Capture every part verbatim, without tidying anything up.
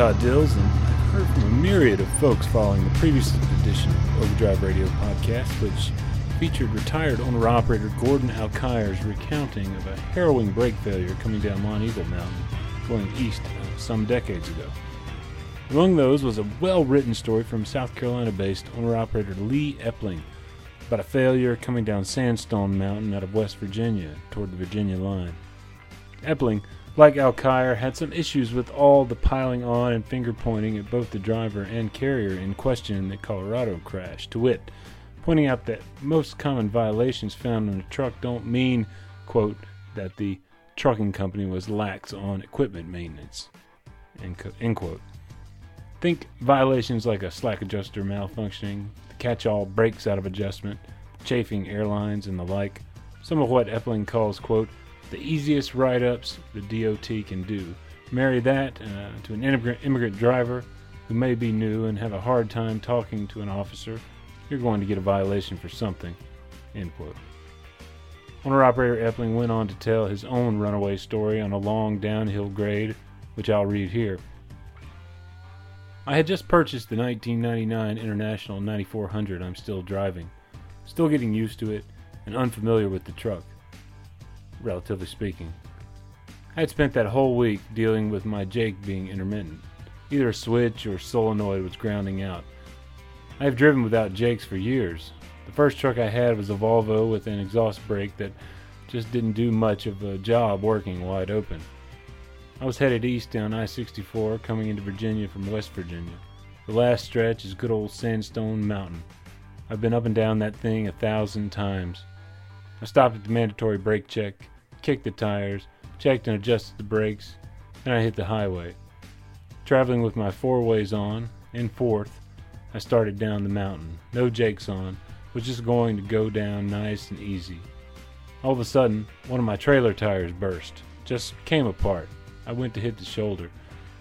Todd Dills, and I've heard from a myriad of folks following the previous edition of Overdrive Radio Podcast, which featured retired owner-operator Gordon Alkaier's recounting of a harrowing brake failure coming down Monteagle Mountain, going east some decades ago. Among those was a well-written story from South Carolina-based owner-operator Lee Epling about a failure coming down Sandstone Mountain out of West Virginia toward the Virginia line. Epling, like Alkaier, had some issues with all the piling on and finger-pointing at both the driver and carrier in question in the Colorado crash, to wit, pointing out that most common violations found in a truck don't mean, quote, that the trucking company was lax on equipment maintenance, end, co- end quote. Think violations like a slack adjuster malfunctioning, the catch-all brakes out of adjustment, chafing airlines, and the like, some of what Epling calls, quote, the easiest write-ups the D O T can do. Marry that uh, to an immigrant, immigrant driver who may be new and have a hard time talking to an officer, you're going to get a violation for something, end quote. Owner-operator Epling went on to tell his own runaway story on a long downhill grade, which I'll read here. I had just purchased the nineteen ninety-nine International ninety-four hundred I'm still driving, still getting used to it and unfamiliar with the truck, relatively speaking. I had spent that whole week dealing with my Jake being intermittent. Either a switch or solenoid was grounding out. I have driven without Jakes for years. The first truck I had was a Volvo with an exhaust brake that just didn't do much of a job working wide open. I was headed east down I sixty-four coming into Virginia from West Virginia. The last stretch is good old Sandstone Mountain. I've been up and down that thing a thousand times. I stopped at the mandatory brake check, kicked the tires, checked and adjusted the brakes, and I hit the highway. Traveling with my four ways on and forth, I started down the mountain. No Jakes on, was just going to go down nice and easy. All of a sudden, one of my trailer tires burst, just came apart. I went to hit the shoulder.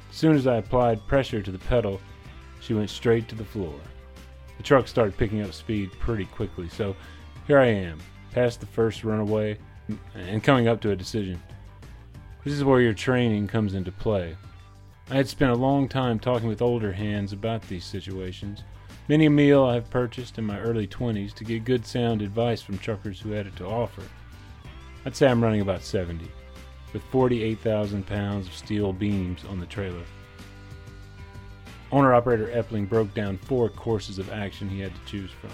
As soon as I applied pressure to the pedal, she went straight to the floor. The truck started picking up speed pretty quickly, so here I am, past the first runaway, and coming up to a decision. This is where your training comes into play. I had spent a long time talking with older hands about these situations. Many a meal I have purchased in my early twenties to get good sound advice from truckers who had it to offer. I'd say I'm running about seventy, with forty-eight thousand pounds of steel beams on the trailer. Owner-operator Epling broke down four courses of action he had to choose from.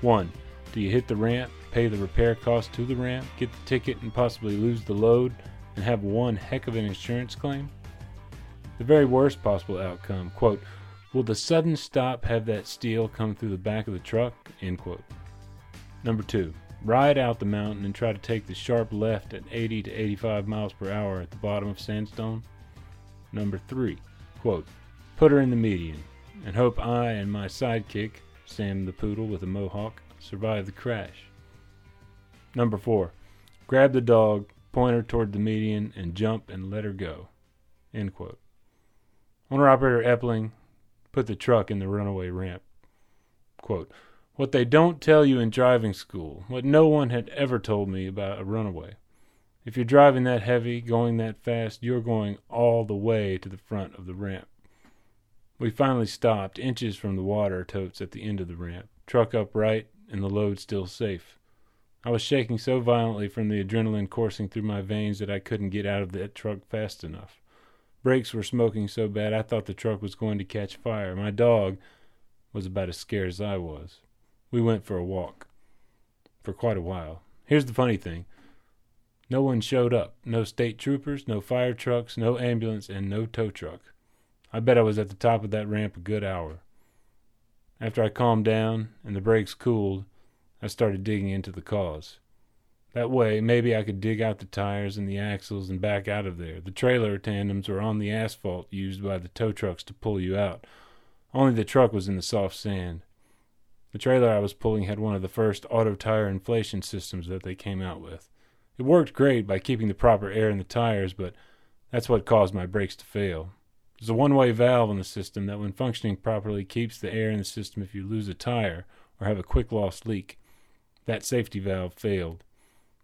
One, do you hit the ramp? Pay the repair cost to the ramp, get the ticket and possibly lose the load, and have one heck of an insurance claim? The very worst possible outcome, quote, will the sudden stop have that steel come through the back of the truck, end quote. Number two, ride out the mountain and try to take the sharp left at eighty to eighty-five miles per hour at the bottom of Sandstone. Number three, quote, put her in the median and hope I and my sidekick, Sam the Poodle with a mohawk, survive the crash. Number four, grab the dog, point her toward the median, and jump and let her go, end quote. Owner-operator Epling put the truck in the runaway ramp. Quote, what they don't tell you in driving school, what no one had ever told me about a runaway. If you're driving that heavy, going that fast, you're going all the way to the front of the ramp. We finally stopped, inches from the water totes at the end of the ramp, truck upright, and the load still safe. I was shaking so violently from the adrenaline coursing through my veins that I couldn't get out of that truck fast enough. Brakes were smoking so bad I thought the truck was going to catch fire. My dog was about as scared as I was. We went for a walk. For quite a while. Here's the funny thing. No one showed up. No state troopers, no fire trucks, no ambulance, and no tow truck. I bet I was at the top of that ramp a good hour. After I calmed down and the brakes cooled, I started digging into the cause. That way, maybe I could dig out the tires and the axles and back out of there. The trailer tandems were on the asphalt used by the tow trucks to pull you out. Only the truck was in the soft sand. The trailer I was pulling had one of the first auto tire inflation systems that they came out with. It worked great by keeping the proper air in the tires, but that's what caused my brakes to fail. There's a one-way valve in the system that, when functioning properly, keeps the air in the system if you lose a tire or have a quick loss leak. That safety valve failed.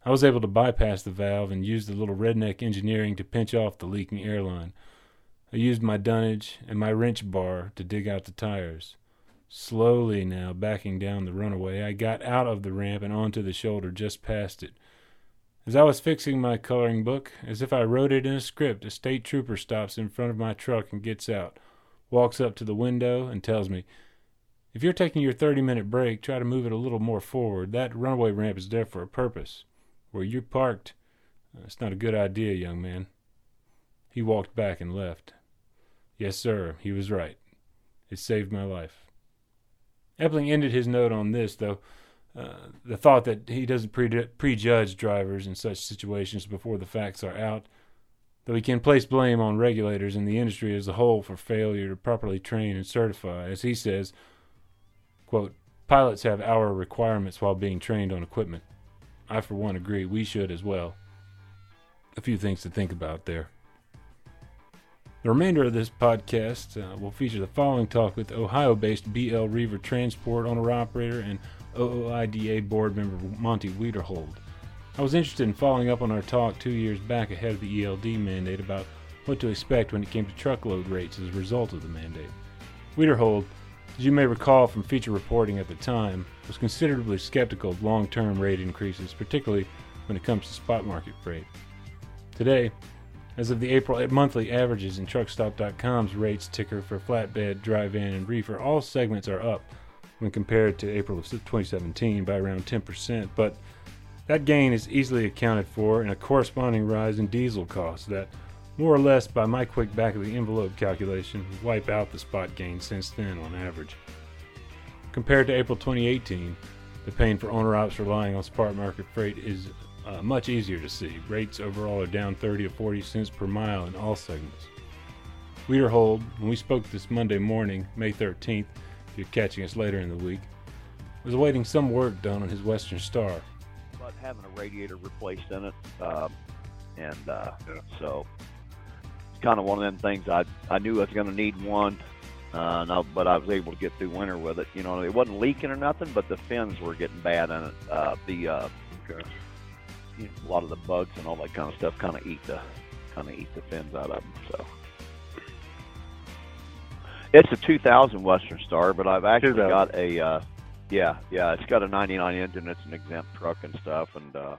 I was able to bypass the valve and use the little redneck engineering to pinch off the leaking airline. I used my dunnage and my wrench bar to dig out the tires. Slowly now, backing down the runaway, I got out of the ramp and onto the shoulder just past it. As I was fixing my coloring book, as if I wrote it in a script, a state trooper stops in front of my truck and gets out, walks up to the window and tells me, "If you're taking your thirty-minute break, try to move it a little more forward. That runaway ramp is there for a purpose. Where you're parked, it's not a good idea, young man." He walked back and left. Yes, sir, he was right. It saved my life. Epling ended his note on this, though, Uh, the thought that he doesn't pre- prejudge drivers in such situations before the facts are out, though he can place blame on regulators and the industry as a whole for failure to properly train and certify. As he says, quote, "Pilots have our requirements while being trained on equipment. I, for one, agree we should as well." A few things to think about there. The remainder of this podcast uh, will feature the following talk with Ohio-based B L Reaver Transport owner-operator and O O I D A board member Monte Wiederhold. I was interested in following up on our talk two years back ahead of the E L D mandate about what to expect when it came to truckload rates as a result of the mandate. Wiederhold, as you may recall from feature reporting at the time, was considerably skeptical of long-term rate increases, particularly when it comes to spot market freight. Today, as of the April monthly averages in truck stop dot com's rates ticker for flatbed, dry van, and reefer, all segments are up when compared to April of twenty seventeen by around ten percent, but that gain is easily accounted for in a corresponding rise in diesel costs that, more or less by my quick back-of-the-envelope calculation, wipe out the spot gain since then on average. Compared to April twenty eighteen, the pain for owner-ops relying on spot market freight is uh, much easier to see. Rates overall are down thirty or forty cents per mile in all segments. Wiederhold, when we spoke this Monday morning, May thirteenth, if you're catching us later in the week, was awaiting some work done on his Western Star. But having a radiator replaced in it, um, and uh, yeah. so it's kind of one of them things. I I knew I was going to need one, uh, and I, but I was able to get through winter with it. You know, it wasn't leaking or nothing, but the fins were getting bad in it. Uh, the uh, okay. you know, a lot of the bugs and all that kind of stuff kind of eat the kind of eat the fins out of them. So. It's a two thousand Western Star, but I've actually got a, uh, yeah, yeah, it's got a ninety-nine engine. It's an exempt truck and stuff, and uh,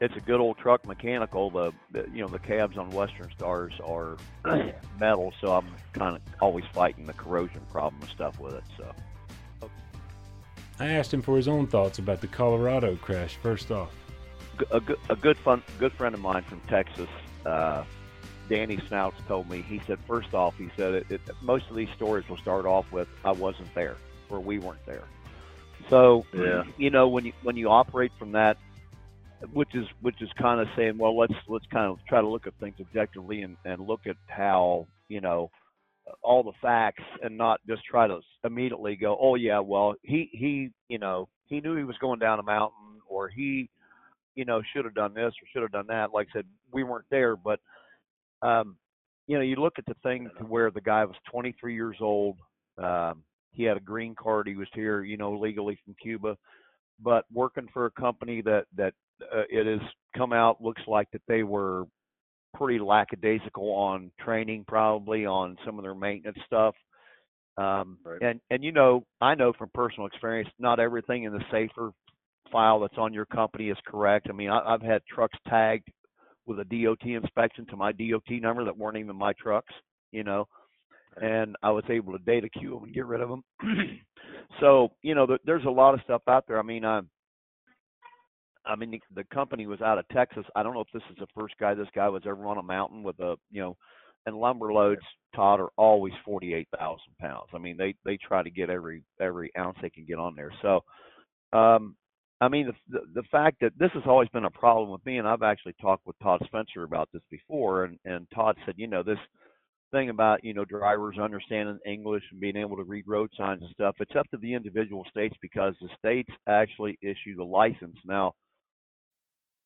it's a good old truck, mechanical. The, the you know the cabs on Western Stars are metal, so I'm kind of always fighting the corrosion problem and stuff with it. So, I asked him for his own thoughts about the Colorado crash. First off, a good, a good fun, good friend of mine from Texas. Uh, Danny Snouts told me, he said, first off, he said, it, it, most of these stories will start off with, I wasn't there, or we weren't there. So, yeah. you know, when you when you operate from that, which is which is kind of saying, well, let's let's kind of try to look at things objectively and, and look at how, you know, all the facts and not just try to immediately go, oh, yeah, well, he, he you know, he knew he was going down a mountain, or he, you know, should have done this or should have done that. Like I said, we weren't there, but Um, you know, you look at the thing to where the guy was twenty-three years old. Um, he had a green card. He was here, you know, legally from Cuba, but working for a company that, that uh, it has come out, looks like that they were pretty lackadaisical on training, probably on some of their maintenance stuff. Um, right. and, and, you know, I know from personal experience, not everything in the SAFER file that's on your company is correct. I mean, I, I've had trucks tagged with a D O T inspection to my D O T number that weren't even my trucks, you know, and I was able to data queue them and get rid of them. So, you know, th- there's a lot of stuff out there. I mean, I, I mean, the, the company was out of Texas. I don't know if this is the first guy. This guy was ever on a mountain with a, you know, and lumber loads, Todd, are always forty-eight thousand pounds. I mean, they, they try to get every, every ounce they can get on there. So, um, I mean, the, the the fact that this has always been a problem with me, and I've actually talked with Todd Spencer about this before, and, and Todd said, you know, this thing about, you know, drivers understanding English and being able to read road signs and stuff, it's up to the individual states because the states actually issue the license. Now,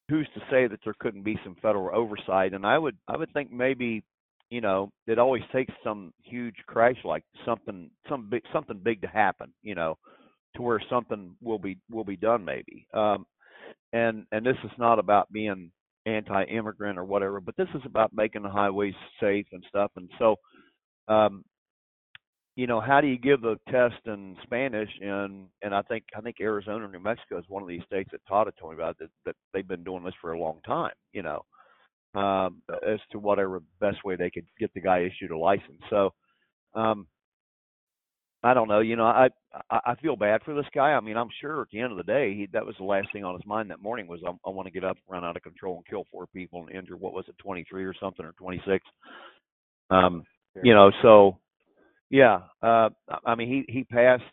who's to say that there couldn't be some federal oversight? And I would I would think maybe, you know, it always takes some huge crash like something, some big, something big to happen, you know, to where something will be will be done maybe, um, and and this is not about being anti-immigrant or whatever, but this is about making the highways safe and stuff. And so, um, you know, how do you give a test in Spanish? And and I think I think Arizona, New Mexico is one of these states that Todd had told me about that, that they've been doing this for a long time, you know, um, as to whatever best way they could get the guy issued a license. So, um, I don't know, you know, I, I I feel bad for this guy. I mean, I'm sure at the end of the day, he, that was the last thing on his mind that morning was, I, I want to get up, run out of control, and kill four people and injure, what was it, twenty-three or something, or twenty-six? Um, you know, so, yeah, uh, I mean, he, he passed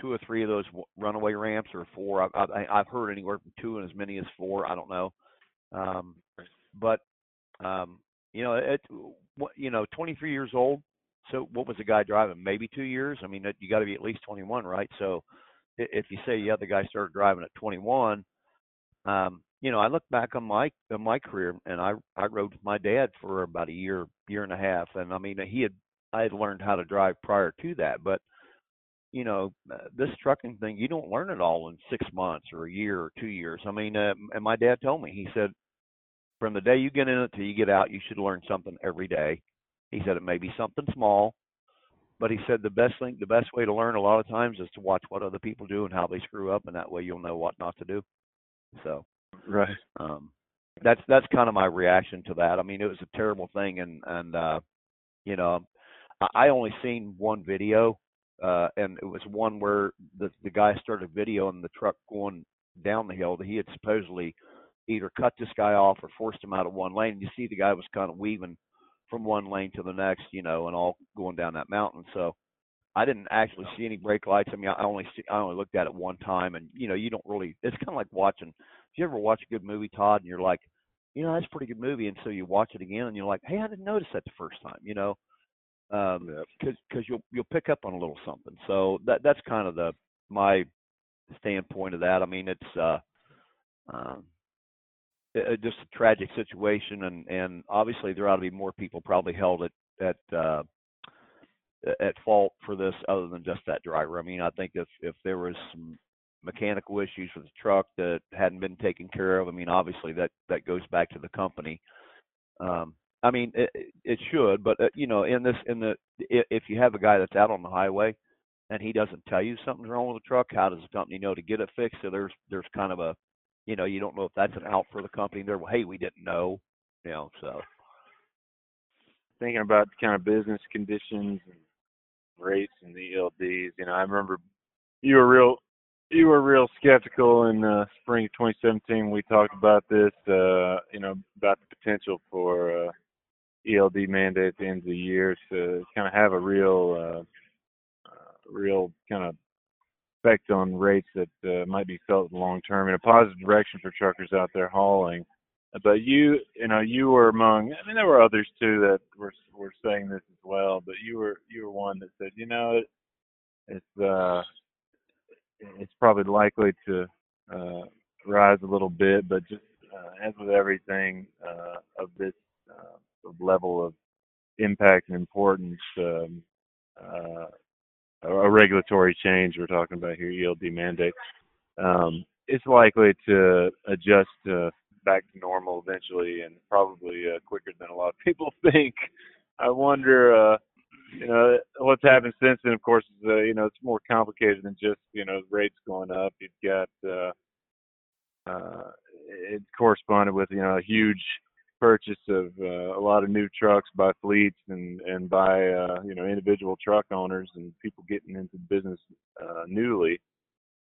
two or three of those runaway ramps, or four. I, I, I've heard anywhere from two and as many as four. I don't know. Um, but, um, you know, it, you know, twenty-three years old. So what was the guy driving? Maybe two years. I mean, you got to be at least twenty-one, right? So if you say, yeah, the guy started driving at twenty-one, um, you know, I look back on my on my career, and I I rode with my dad for about a year, year and a half, and I mean, he had I had learned how to drive prior to that, but you know, this trucking thing, you don't learn it all in six months or a year or two years. I mean, uh, and my dad told me, he said, from the day you get in it till you get out, you should learn something every day. He said it may be something small, but he said the best thing, the best way to learn a lot of times is to watch what other people do and how they screw up, and that way you'll know what not to do. So, right. Um, that's that's kind of my reaction to that. I mean, it was a terrible thing, and and uh, you know, I, I only seen one video, uh, and it was one where the the guy started videoing the truck going down the hill that he had supposedly either cut this guy off or forced him out of one lane. You see, the guy was kind of weaving from one lane to the next, you know, and all going down that mountain. So I didn't actually see any brake lights. I mean, I only see, I only looked at it one time, and you know, you don't really, it's kind of like watching, if you ever watch a good movie, Todd, and you're like, you know, that's a pretty good movie. And so you watch it again and you're like, hey, I didn't notice that the first time, you know, um, cause, cause you'll, you'll pick up on a little something. So that, that's kind of the, my standpoint of that. I mean, it's, uh, um, It, just a tragic situation, and, and obviously there ought to be more people probably held at at uh, at fault for this, other than just that driver. I mean, I think if if there was some mechanical issues with the truck that hadn't been taken care of, I mean, obviously that that goes back to the company. Um, I mean, it, it should, but uh, you know, in this in the if you have a guy that's out on the highway and he doesn't tell you something's wrong with the truck, how does the company know to get it fixed? So there's there's kind of a You know, you don't know if that's an out for the company. They're, well, hey, we didn't know, you know, so. Thinking about the kind of business conditions and rates and the E L Ds, you know, I remember you were real you were real skeptical in uh, spring of twenty seventeen. We talked about this, uh, you know, about the potential for uh, E L D mandate at the end of the year to kind of have a real, uh, uh, real kind of, effect on rates that uh, might be felt long term in a positive direction for truckers out there hauling. But you, you know, you were among. I mean, there were others too that were were saying this as well. But you were you were one that said, you know, it, it's uh, it's probably likely to uh, rise a little bit. But just uh, as with everything uh, of this uh, of level of impact and importance. Um, uh, a regulatory change we're talking about here, E L D mandate, um, it's likely to adjust uh, back to normal eventually, and probably uh, quicker than a lot of people think. I wonder, uh, you know, what's happened since then, of course, is, uh, you know, it's more complicated than just, you know, rates going up. You've got, uh, uh, it corresponded with, you know, a huge purchase of uh, a lot of new trucks by fleets and and by uh, you know individual truck owners and people getting into business uh, newly.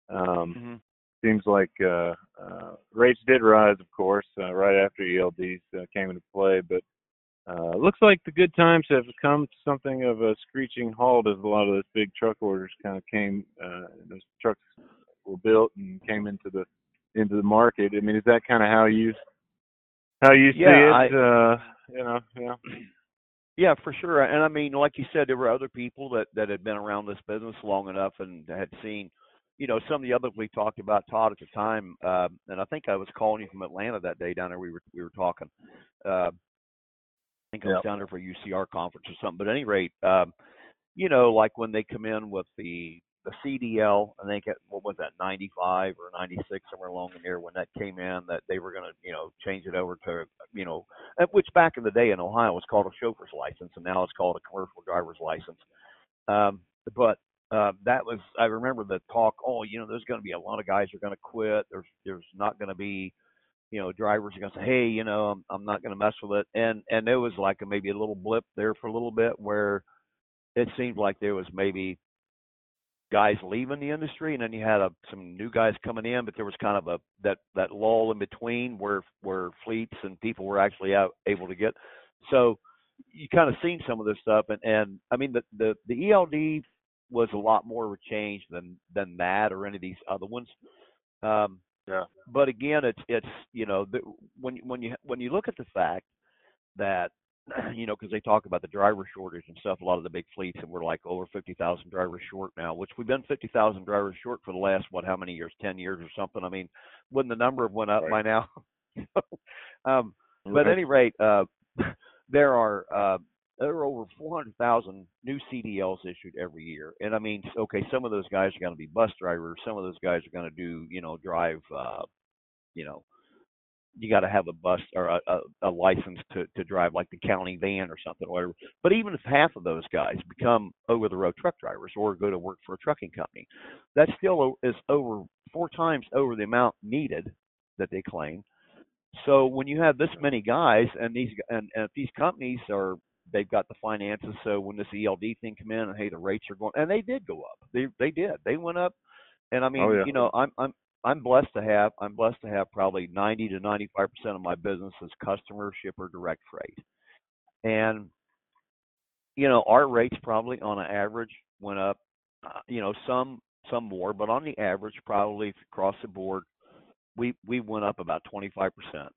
Um, mm-hmm. Seems like uh, uh, rates did rise, of course, uh, right after E L Ds uh, came into play. But uh, looks like the good times have come to something of a screeching halt, as a lot of those big truck orders kind of came. Uh, those trucks were built and came into the into the market. I mean, is that kind of how you? How you see yeah, it, I, uh, you know, yeah. Yeah, for sure. And I mean, like you said, there were other people that, that had been around this business long enough and had seen, you know, some of the others we talked about, Todd, at the time. Uh, and I think I was calling you from Atlanta that day down there. We were we were talking. Uh, I think I was yep. down there for a U C R conference or something. But at any rate, um, you know, like when they come in with the the C D L, I think, at, what was that, ninety-five or ninety-six, somewhere along in there, when that came in, that they were going to, you know, change it over to, you know, which back in the day in Ohio was called a chauffeur's license, and now it's called a commercial driver's license. Um, but uh, that was, I remember the talk, oh, you know, there's going to be a lot of guys who are going to quit. There's, there's not going to be, you know, drivers are going to say, hey, you know, I'm, I'm not going to mess with it. And, and there was like a, maybe a little blip there for a little bit where it seemed like there was maybe guys leaving the industry, and then you had a, some new guys coming in, but there was kind of a that that lull in between where where fleets and people were actually out, able to get. So you kind of seen some of this stuff, and, and I mean the, the the E L D was a lot more of a change than than that or any of these other ones. Um, yeah. But again, it's it's you know the, when when you when you look at the fact that, you know, because they talk about the driver shortage and stuff, a lot of the big fleets, and we're like over fifty thousand drivers short now, which we've been fifty thousand drivers short for the last, what, how many years, ten years or something. I mean, wouldn't the number have went up right by now? um, okay. But at any rate, uh, there are uh, there are over four hundred thousand new C D Ls issued every year. And I mean, okay, some of those guys are going to be bus drivers. Some of those guys are going to do, you know, drive, uh, you know, you got to have a bus or a, a, a license to, to drive like the county van or something or whatever. But even if half of those guys become over-the-road truck drivers or go to work for a trucking company, that still is over four times over the amount needed that they claim. So when you have this many guys, and these and, and if these companies are, they've got the finances, so when this E L D thing come in and hey, the rates are going, and they did go up, they they did, they went up, and I mean, oh, yeah. you know, I'm I'm. I'm blessed to have I'm blessed to have probably ninety to ninety-five percent of my business is customer, shipper, direct freight, and you know our rates probably on an average went up, uh, you know some some more, but on the average probably across the board, we we went up about twenty-five percent,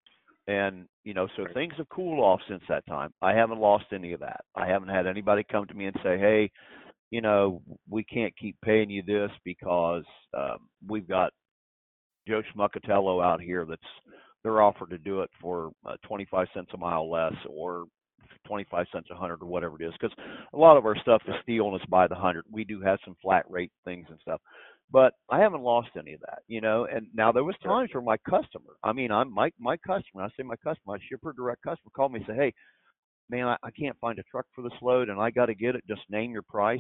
and you know so things have cooled off since that time. I haven't lost any of that. I haven't had anybody come to me and say, hey, you know we can't keep paying you this because um, we've got Joe Schmuckatello out here that's they're offered to do it for uh, twenty-five cents a mile less or twenty-five cents a hundred or whatever it is, because a lot of our stuff is steel and it's by the hundred. We do have some flat rate things and stuff, but I haven't lost any of that, you know. And now there was times where my customer, I mean, I'm my my customer, I say my customer, my shipper direct customer called me and said, hey, man, I, I can't find a truck for this load and I got to get it. Just name your price.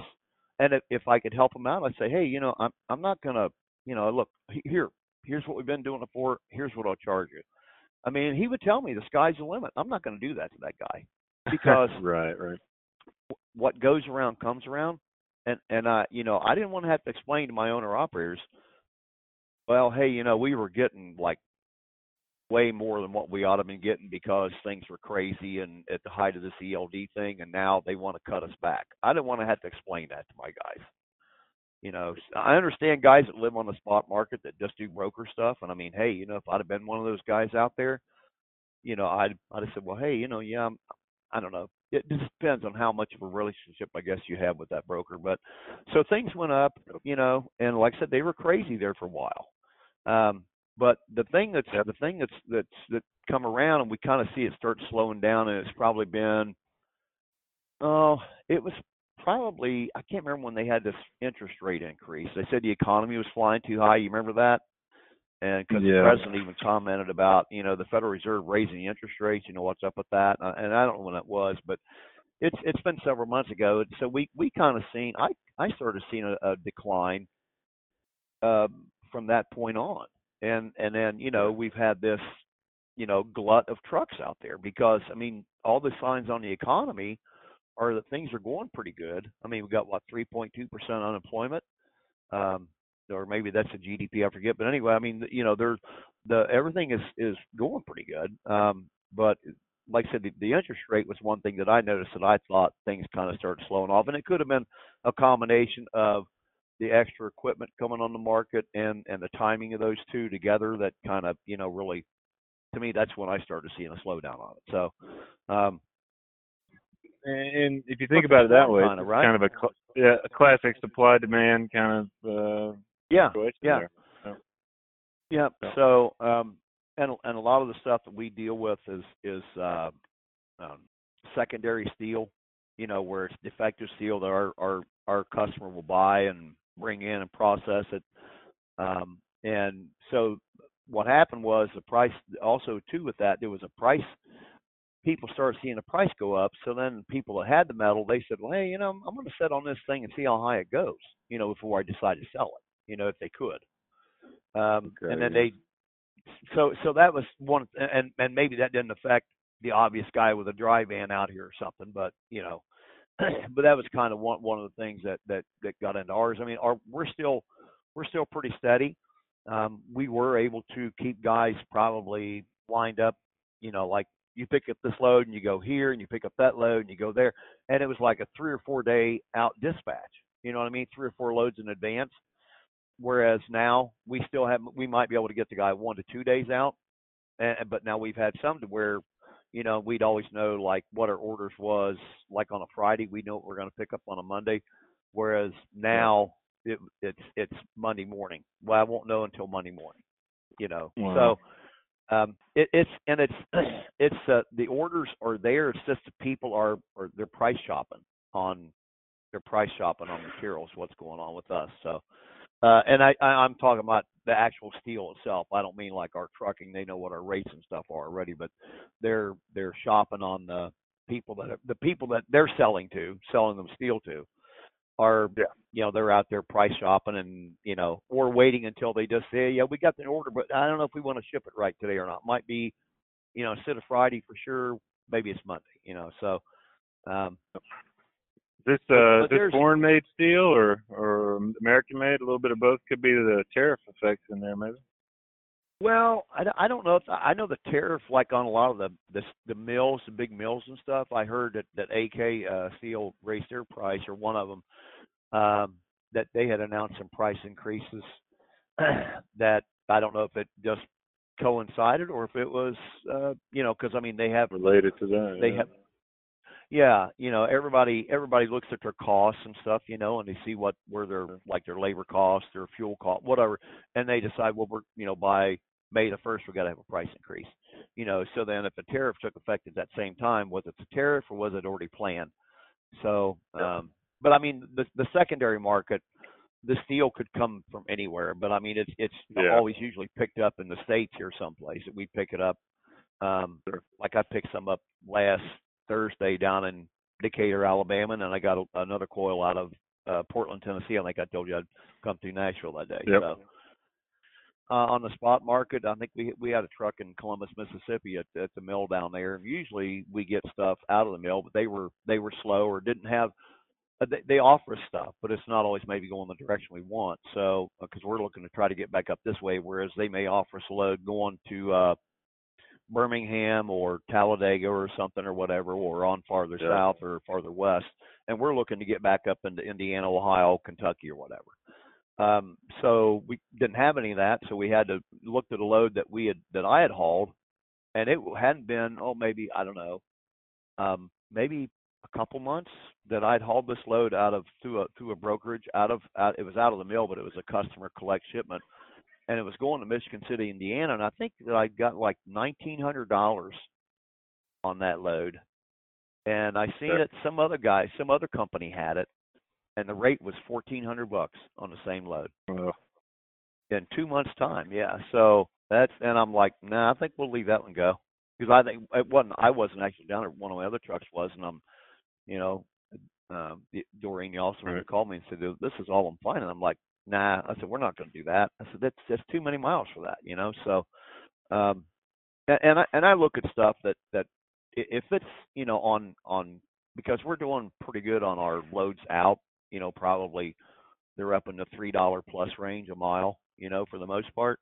And if, if I could help them out, I'd say, hey, you know, I'm I'm not gonna, you know, look here. Here's what we've been doing it for. Here's what I'll charge you. I mean, he would tell me the sky's the limit. I'm not going to do that to that guy because right, right. What goes around comes around, and and I, you know, I didn't want to have to explain to my owner operators, well, hey, you know, we were getting like way more than what we ought to have been getting because things were crazy and at the height of this E L D thing, and now they want to cut us back. I didn't want to have to explain that to my guys. You know, I understand guys that live on the spot market that just do broker stuff. And I mean, hey, you know, if I'd have been one of those guys out there, you know, I'd, I'd have said, well, hey, you know, yeah, I'm, I don't know. It just depends on how much of a relationship, I guess, you have with that broker. But so things went up, you know, and like I said, they were crazy there for a while. Um, but the thing that's, the thing that's, that's, that come around and we kind of see it start slowing down, and it's probably been, oh, it was probably, I can't remember when they had this interest rate increase. They said the economy was flying too high. You remember that? And because yeah. the president even commented about, you know, the Federal Reserve raising the interest rates, you know, what's up with that? And I don't know when that was, but it's it's been several months ago. So we, we kind of seen, I, I sort of seen a, a decline um, from that point on. And, and then, you know, we've had this, you know, glut of trucks out there because, I mean, all the signs on the economy are that things are going pretty good. I mean, we've got, what, three point two percent unemployment, um, or maybe that's the G D P, I forget. But anyway, I mean, you know, there's the everything is, is going pretty good. Um, but like I said, the, the interest rate was one thing that I noticed that I thought things kind of started slowing off. And it could have been a combination of the extra equipment coming on the market and, and the timing of those two together that kind of, you know, really, to me, that's when I started seeing a slowdown on it. So, um, and if you think about it that way, kind of, right? kind of a cl- yeah, a classic supply demand kind of uh, yeah, yeah, so. yeah. So um, and and a lot of the stuff that we deal with is is uh, um, secondary steel, you know, where it's defective steel that our our our customer will buy and bring in and process it. Um, and so what happened was the price also too with that, there was a price, people started seeing the price go up. So then people that had the metal, they said, well, hey, you know, I'm, I'm going to sit on this thing and see how high it goes, you know, before I decide to sell it, you know, if they could. Um, okay. And then they, so, so that was one, and, and maybe that didn't affect the obvious guy with a dry van out here or something, but you know, but that was kind of one, one of the things that, that, that got into ours. I mean, our, we're still, we're still pretty steady. Um, we were able to keep guys probably lined up, you know, like you pick up this load and you go here and you pick up that load and you go there. And it was like a three or four day out dispatch, you know what I mean? Three or four loads in advance. Whereas now we still have, we might be able to get the guy one to two days out. And, but now we've had some to where, you know, we'd always know like what our orders was, like on a Friday, we know what we're going to pick up on a Monday. Whereas now it, it's, it's Monday morning. Well, I won't know until Monday morning, you know? Wow. So um, it, it's, and it's, it's uh, the orders are there. It's just the people are, or they're price shopping on they're price shopping on materials, what's going on with us. So, Uh, and I, I, I'm talking about the actual steel itself. I don't mean like our trucking. They know what our rates and stuff are already, but they're they're shopping on the people that are, the people that they're selling to, selling them steel to, are yeah. you know they're out there price shopping and you know or waiting until they just say yeah we got the order, but I don't know if we want to ship it right today or not. It might be you know instead of Friday for sure, maybe it's Monday. You know so. Um, Is this uh, this foreign-made steel or, or American-made? A little bit of both could be the tariff effects in there, maybe. Well, I, I don't know. If I know the tariff, like on a lot of the the, the mills, the big mills and stuff. I heard that that A K uh, Steel raised their price, or one of them, um, that they had announced some price increases. That I don't know if it just coincided or if it was, uh, you know, because I mean they have related to that. They yeah. have. Yeah, you know, everybody everybody looks at their costs and stuff, you know, and they see what where their like their labor costs, their fuel cost, whatever, and they decide, well, we're you know by May the first we got to have a price increase, you know. So then, if the tariff took effect at that same time, was it the tariff or was it already planned? So, um, but I mean, the the secondary market, the steel could come from anywhere, but I mean, it's it's yeah. always usually picked up in the States here someplace that we pick it up. Um, like I picked some up last Thursday down in Decatur, Alabama, and then I got a, another coil out of uh, Portland, Tennessee. I think I told you I'd come through Nashville that day. Yep. So uh, on the spot market, I think we we had a truck in Columbus, Mississippi at, at the mill down there. Usually we get stuff out of the mill, but they were they were slow or didn't have. They, they offer us stuff, but it's not always maybe going the direction we want. So because uh, we're looking to try to get back up this way, whereas they may offer us a load going to. Uh, Birmingham or Talladega or something or whatever, or on farther yeah. south or farther west, and we're looking to get back up into Indiana, Ohio, Kentucky or whatever. Um, so we didn't have any of that, so we had to look at a load that we had that I had hauled, and it hadn't been oh maybe I don't know, um, maybe a couple months that I'd hauled this load out of through a through a brokerage out of out, it was out of the mill, but it was a customer collect shipment. And it was going to Michigan City, Indiana, and I think that I got like nineteen hundred dollars on that load. And I seen it, some other guy, some other company had it, and the rate was fourteen hundred bucks on the same load. Wow. In two months' time, yeah. So that's, and I'm like, nah, I think we'll leave that one go. Because I think it wasn't, I wasn't actually down there, one of my other trucks was, and I'm, you know, uh, Doreen, you also right. called me and said, this is all I'm finding. I'm like, nah, I said, we're not going to do that. I said, that's that's too many miles for that, you know? So, um, and, and I, and I look at stuff that, that if it's, you know, on, on, because we're doing pretty good on our loads out, you know, probably they're up in the three dollars plus range a mile, you know, for the most part.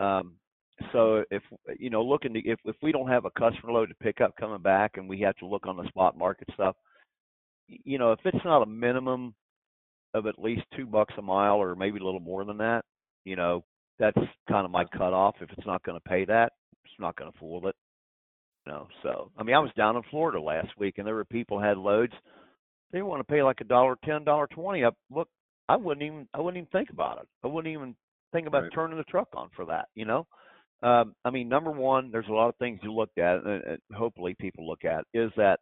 Um, so if, you know, looking to, if, if we don't have a customer load to pick up coming back and we have to look on the spot market stuff, you know, if it's not a minimum of at least two bucks a mile or maybe a little more than that, you know, that's kind of my cutoff. If it's not going to pay that, it's not going to fool it, you know. So I mean, I was down in Florida last week and there were people had loads they want to pay like a dollar ten dollar twenty up. Look, I wouldn't even I wouldn't even think about it. I wouldn't even think about right. turning the truck on for that, you know. um I mean, number one, there's a lot of things you looked at and hopefully people look at is that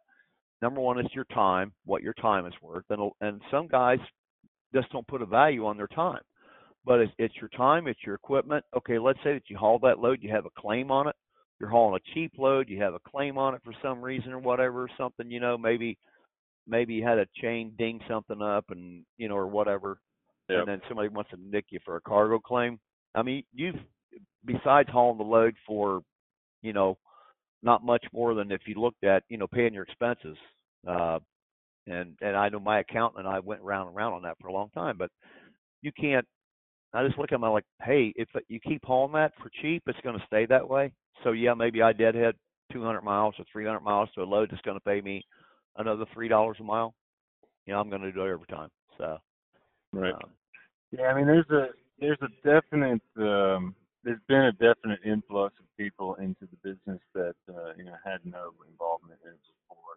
number one is your time, what your time is worth, and and some guys just don't put a value on their time. But it's, it's your time, it's your equipment. Okay, let's say that you haul that load, you have a claim on it. You're hauling a cheap load, you have a claim on it for some reason or whatever, or something, you know, maybe maybe you had a chain ding something up and, you know, or whatever. Yep. And then somebody wants to nick you for a cargo claim. I mean, you've, besides hauling the load for, you know, not much more than if you looked at, you know, paying your expenses. Uh, and, and I know my accountant and I went round and round on that for a long time, but you can't, I just look at them, I'm like, hey, if you keep hauling that for cheap, it's going to stay that way. So, yeah, maybe I deadhead two hundred miles or three hundred miles to a load that's going to pay me another three dollars a mile. You know, I'm going to do it every time. So, right. Um, yeah, I mean, there's a there's a definite um, there's been a definite influx of people into the business that uh, you know had no involvement in it before.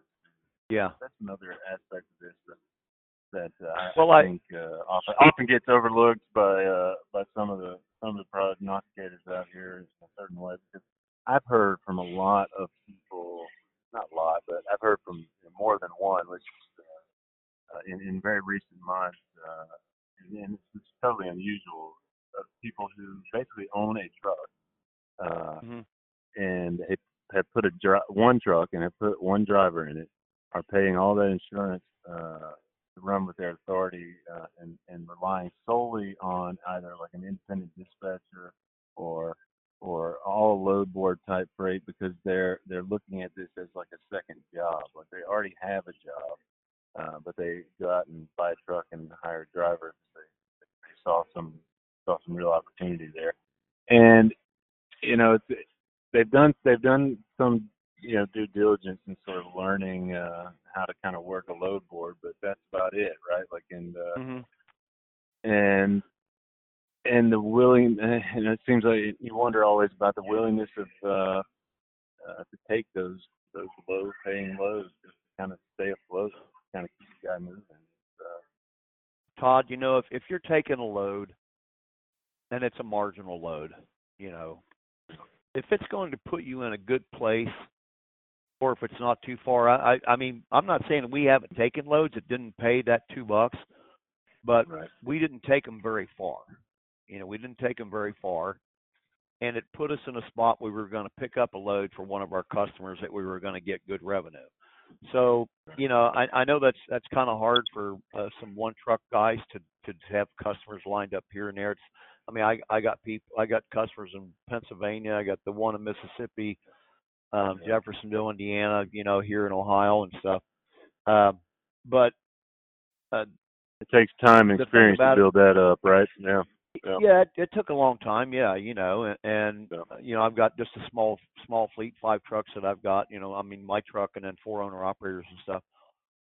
Yeah, that's another aspect of this that that uh, I well, think I, uh, often, often gets overlooked by uh, by some of the some of the prognosticators out here in a certain way. Because I've heard from a lot of people, not a lot, but I've heard from more than one, which is, uh, in, in very recent months, uh, and, and it's totally unusual, of people who basically own a truck uh, mm-hmm. and they have put a dri- one truck and have put one driver in it, are paying all that insurance uh, to run with their authority uh, and, and relying solely on either like an independent dispatcher or or all load board type freight, because they're they're looking at this as like a second job. Like they already have a job, uh, but they go out and buy a truck and hire a driver. They, they saw some saw some real opportunity there, and you know it's, they've done they've done some you know due diligence and sort of learning uh, how to kind of work a load board, but that's about it, right? Like and uh, mm-hmm. and. And the willing, and it seems like you wonder always about the willingness of uh, uh, to take those those low-paying loads just to kind of stay afloat, kind of keep the guy moving. So. Todd, you know, if, if you're taking a load, and it's a marginal load, you know, if it's going to put you in a good place, or if it's not too far, I I mean, I'm not saying we haven't taken loads that didn't pay that two bucks, but right. we didn't take them very far. You know, we didn't take them very far, and it put us in a spot we were going to pick up a load for one of our customers that we were going to get good revenue. So, you know, I, I know that's that's kind of hard for uh, some one truck guys to, to have customers lined up here and there. It's, I mean, I, I got people, I got customers in Pennsylvania, I got the one in Mississippi, um, Jeffersonville, Indiana, you know, here in Ohio and stuff. Um, but uh, it takes time and experience to build that up, right? Yeah. Yeah, yeah it, it took a long time. Yeah, you know, and, and yeah. you know, I've got just a small, small fleet, five trucks that I've got. You know, I mean, my truck and then four owner operators and stuff.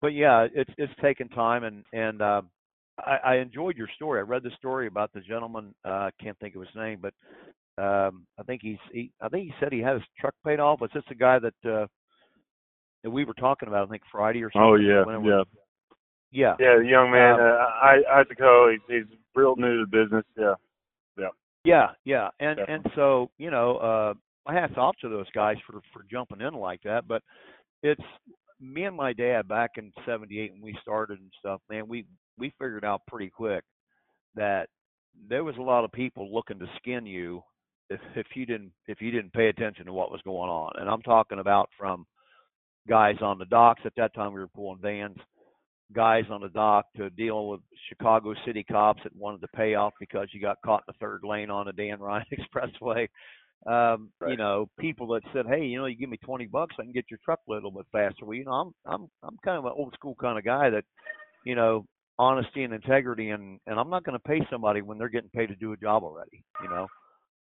But yeah, it's it's taken time, and and uh, I, I enjoyed your story. I read the story about the gentleman. I uh, can't think of his name, but um, I think he's he, I think he said he had his truck paid off. Was this the guy that uh, that we were talking about? I think Friday or something. Oh yeah, yeah. Yeah. Yeah, the young man, um, uh, Isaac Ho, he's, he's real new to the business. Yeah. Yeah. Yeah, yeah. And Definitely. and so, you know, uh, my hat's off to those guys for, for jumping in like that. But it's me and my dad back in seventy-eight when we started and stuff, man, we, we figured out pretty quick that there was a lot of people looking to skin you if, if you didn't if you didn't pay attention to what was going on. And I'm talking about from guys on the docks. At that time we were pulling vans. Guys on the dock to deal with Chicago city cops that wanted to pay off because you got caught in the third lane on a Dan Ryan Expressway. Um, right. You know, people that said, "Hey, you know, you give me twenty bucks, I can get your truck a little bit faster." Well, you know, I'm I'm I'm kind of an old school kind of guy that, you know, honesty and integrity, and, and I'm not going to pay somebody when they're getting paid to do a job already. You know,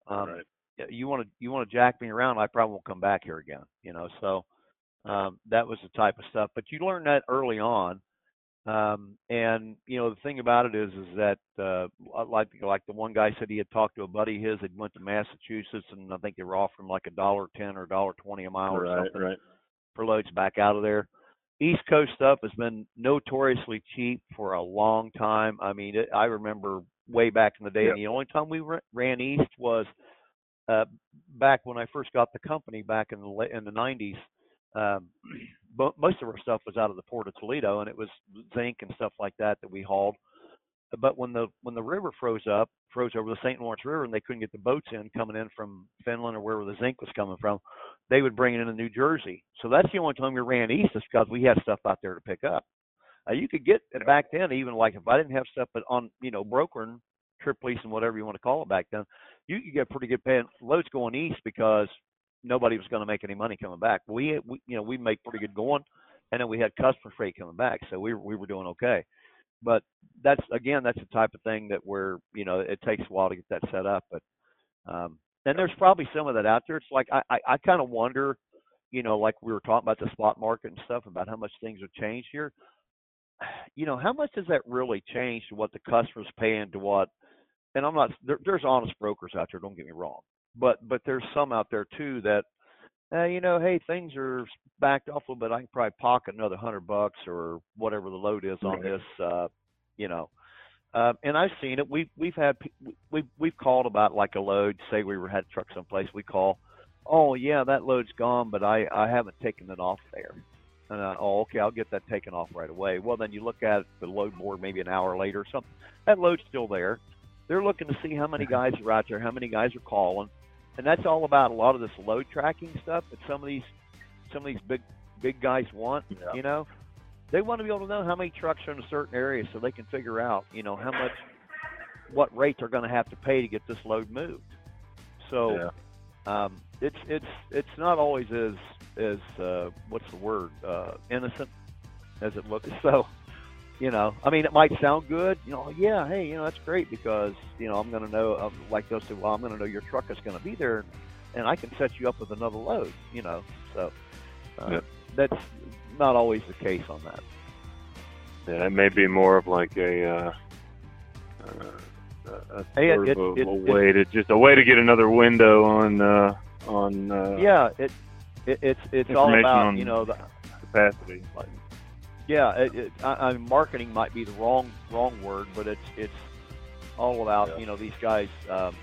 um, right. you want to you want to jack me around, I probably won't come back here again. You know, so um, that was the type of stuff. But you learn that early on. Um, and you know, the thing about it is, is that, uh, like, like the one guy said he had talked to a buddy of his that went to Massachusetts, and I think they were offering like a dollar ten or a dollar twenty a mile right, or something right. for loads back out of there. East Coast stuff has been notoriously cheap for a long time. I mean, it, I remember way back in the day, yep. and the only time we re- ran east was, uh, back when I first got the company back in the late, in the nineties, um, but most of our stuff was out of the port of Toledo, and it was zinc and stuff like that that we hauled. But when the when the river froze up, froze over the Saint Lawrence River, and they couldn't get the boats in coming in from Finland or wherever the zinc was coming from, they would bring it into New Jersey. So that's the only time we ran east, is because we had stuff out there to pick up. Uh, you could get back then, even like if I didn't have stuff, but on, you know, brokering, trip leasing, whatever you want to call it back then, you could get pretty good paying loads going east because nobody was going to make any money coming back. We, we you know, we make pretty good going, and then we had customer freight coming back, so we we were doing okay. But that's, again, that's the type of thing that we're, you know, it takes a while to get that set up. But um, and there's probably some of that out there. It's like I, I, I kind of wonder, you know, like we were talking about the spot market and stuff, about how much things have changed here. You know, how much does that really change to what the customer's paying to what? And I'm not, there, there's honest brokers out there, don't get me wrong. But but there's some out there, too, that, uh, you know, hey, things are backed off a little bit. I can probably pocket another one hundred bucks or whatever the load is on this, uh, you know. Uh, and I've seen it. We've, we've had, we've, we've called about like a load. Say we were had a truck someplace. We call, oh, yeah, that load's gone, but I, I haven't taken it off there. And, uh, oh, okay, I'll get that taken off right away. Well, then you look at the load board maybe an hour later or something. That load's still there. They're looking to see how many guys are out there, how many guys are calling. And that's all about a lot of this load tracking stuff that some of these some of these big big guys want, yeah. You know. They want to be able to know how many trucks are in a certain area so they can figure out, you know, how much, what rates they're going to have to pay to get this load moved. So yeah. um, it's it's it's not always as, as uh, what's the word, uh, innocent as it looks. So, you know, I mean, it might sound good, you know, yeah, hey, you know, that's great because, you know, I'm going to know, um, like they'll say, well, I'm going to know your truck is going to be there and I can set you up with another load, you know. So uh, yeah. That's not always the case on that. Yeah, it may be more of like a, uh, uh, a, hey, it, it, a, it, a way it, to just a way to get another window on, uh, on, uh, yeah, it, it it's, it's all about, you know, the capacity. Like, Yeah, it, it, I, I mean, marketing might be the wrong wrong word, but it's it's all about yeah. you know, these guys um,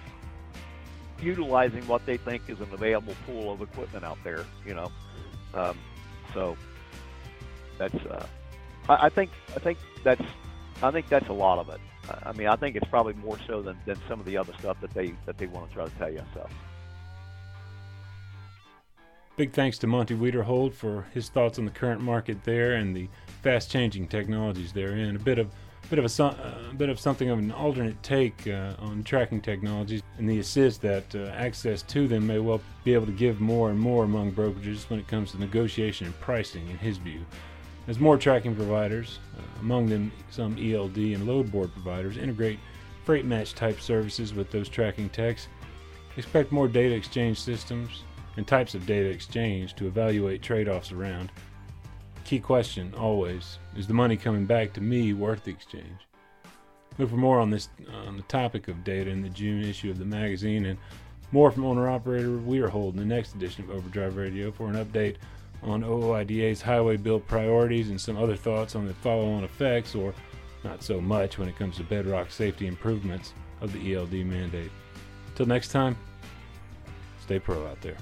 utilizing what they think is an available pool of equipment out there, you know. Um, so that's uh, I, I think I think that's I think that's a lot of it. I, I mean, I think it's probably more so than, than some of the other stuff that they that they want to try to tell you. So. Big thanks to Monte Wiederhold for his thoughts on the current market there and the fast-changing technologies therein. A bit of, bit of a, a bit of something of an alternate take uh, on tracking technologies and the assist that uh, access to them may well be able to give more and more among brokerages when it comes to negotiation and pricing, in his view. As more tracking providers, uh, among them some E L D and load board providers, integrate freight match type services with those tracking techs, expect more data exchange systems and types of data exchanged to evaluate trade-offs around. Key question always, is the money coming back to me worth the exchange? Look for more on this on the topic of data in the June issue of the magazine, and more from owner-operator Wiederhold in the next edition of Overdrive Radio for an update on O O I D A's highway bill priorities and some other thoughts on the follow-on effects, or not so much when it comes to bedrock safety improvements of the E L D mandate. Till next time, stay pro out there.